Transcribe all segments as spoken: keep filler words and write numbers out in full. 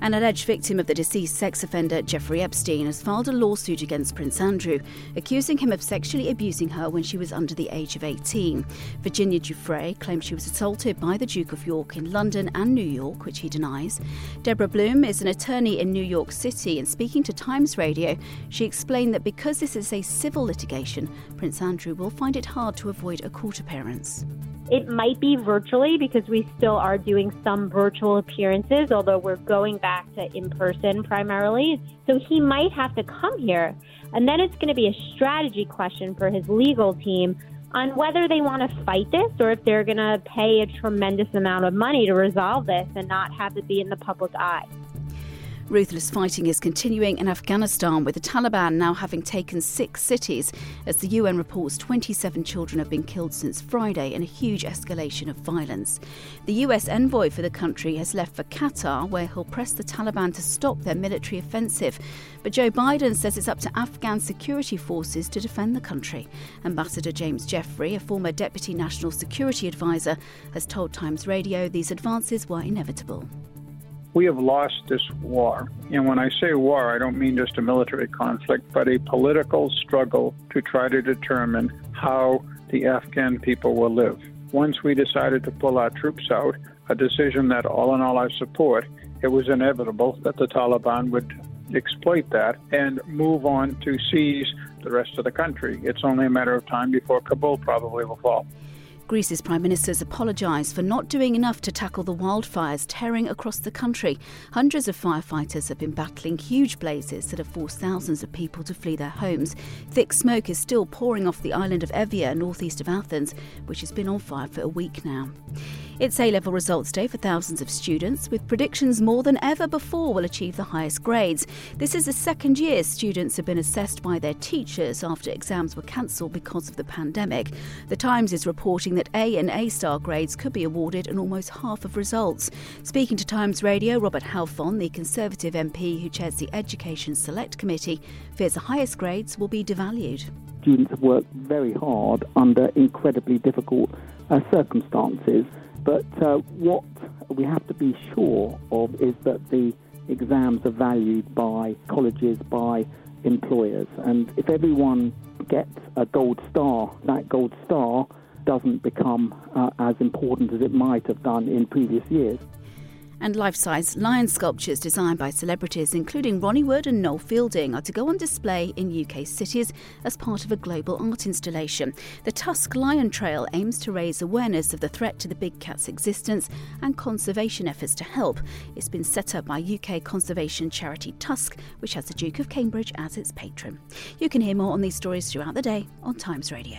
An alleged victim of the deceased sex offender Jeffrey Epstein has filed a lawsuit against Prince Andrew, accusing him of sexually abusing her when she was under the age of eighteen. Virginia Giuffre claimed she was assaulted by the Duke of York in London and New York, which he denies. Deborah Bloom is an attorney in New York City, and speaking to Times Radio, she explained that because this is a civil litigation, Prince Andrew will find it hard to avoid a court appearance. It might be virtually, because we still are doing some virtual appearances, although we're going back to in-person primarily. So he might have to come here. And then it's going to be a strategy question for his legal team on whether they want to fight this or if they're going to pay a tremendous amount of money to resolve this and not have it be in the public eye. Ruthless fighting is continuing in Afghanistan, with the Taliban now having taken six cities, as the U N reports twenty-seven children have been killed since Friday in a huge escalation of violence. The U S envoy for the country has left for Qatar, where he'll press the Taliban to stop their military offensive. But Joe Biden says it's up to Afghan security forces to defend the country. Ambassador James Jeffrey, a former Deputy National Security Advisor, has told Times Radio these advances were inevitable. We have lost this war. And when I say war, I don't mean just a military conflict, but a political struggle to try to determine how the Afghan people will live. Once we decided to pull our troops out, a decision that all in all I support, it was inevitable that the Taliban would exploit that and move on to seize the rest of the country. It's only a matter of time before Kabul probably will fall. Greece's prime minister has apologised for not doing enough to tackle the wildfires tearing across the country. Hundreds of firefighters have been battling huge blazes that have forced thousands of people to flee their homes. Thick smoke is still pouring off the island of Evia, northeast of Athens, which has been on fire for a week now. It's A-level results day for thousands of students, with predictions more than ever before will achieve the highest grades. This is the second year students have been assessed by their teachers after exams were cancelled because of the pandemic. The Times is reporting that A and A-star grades could be awarded in almost half of results. Speaking to Times Radio, Robert Halfon, the Conservative M P who chairs the Education Select Committee, fears the highest grades will be devalued. Students have worked very hard under incredibly difficult uh, circumstances. But uh, what we have to be sure of is that the exams are valued by colleges, by employers. And if everyone gets a gold star, that gold star doesn't become uh, as important as it might have done in previous years. And life-size lion sculptures designed by celebrities, including Ronnie Wood and Noel Fielding, are to go on display in U K cities as part of a global art installation. The Tusk Lion Trail aims to raise awareness of the threat to the big cat's existence and conservation efforts to help. It's been set up by U K conservation charity Tusk, which has the Duke of Cambridge as its patron. You can hear more on these stories throughout the day on Times Radio.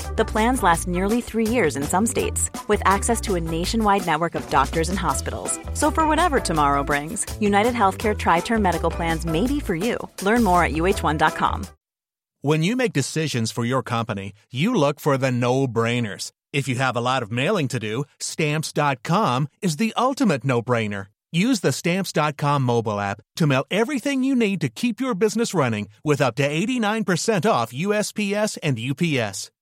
The plans last nearly three years in some states, with access to a nationwide network of doctors and hospitals. So for whatever tomorrow brings, UnitedHealthcare Tri-Term Medical Plans may be for you. Learn more at U H one dot com. When you make decisions for your company, you look for the no-brainers. If you have a lot of mailing to do, Stamps dot com is the ultimate no-brainer. Use the Stamps dot com mobile app to mail everything you need to keep your business running, with up to eighty-nine percent off U S P S and U P S.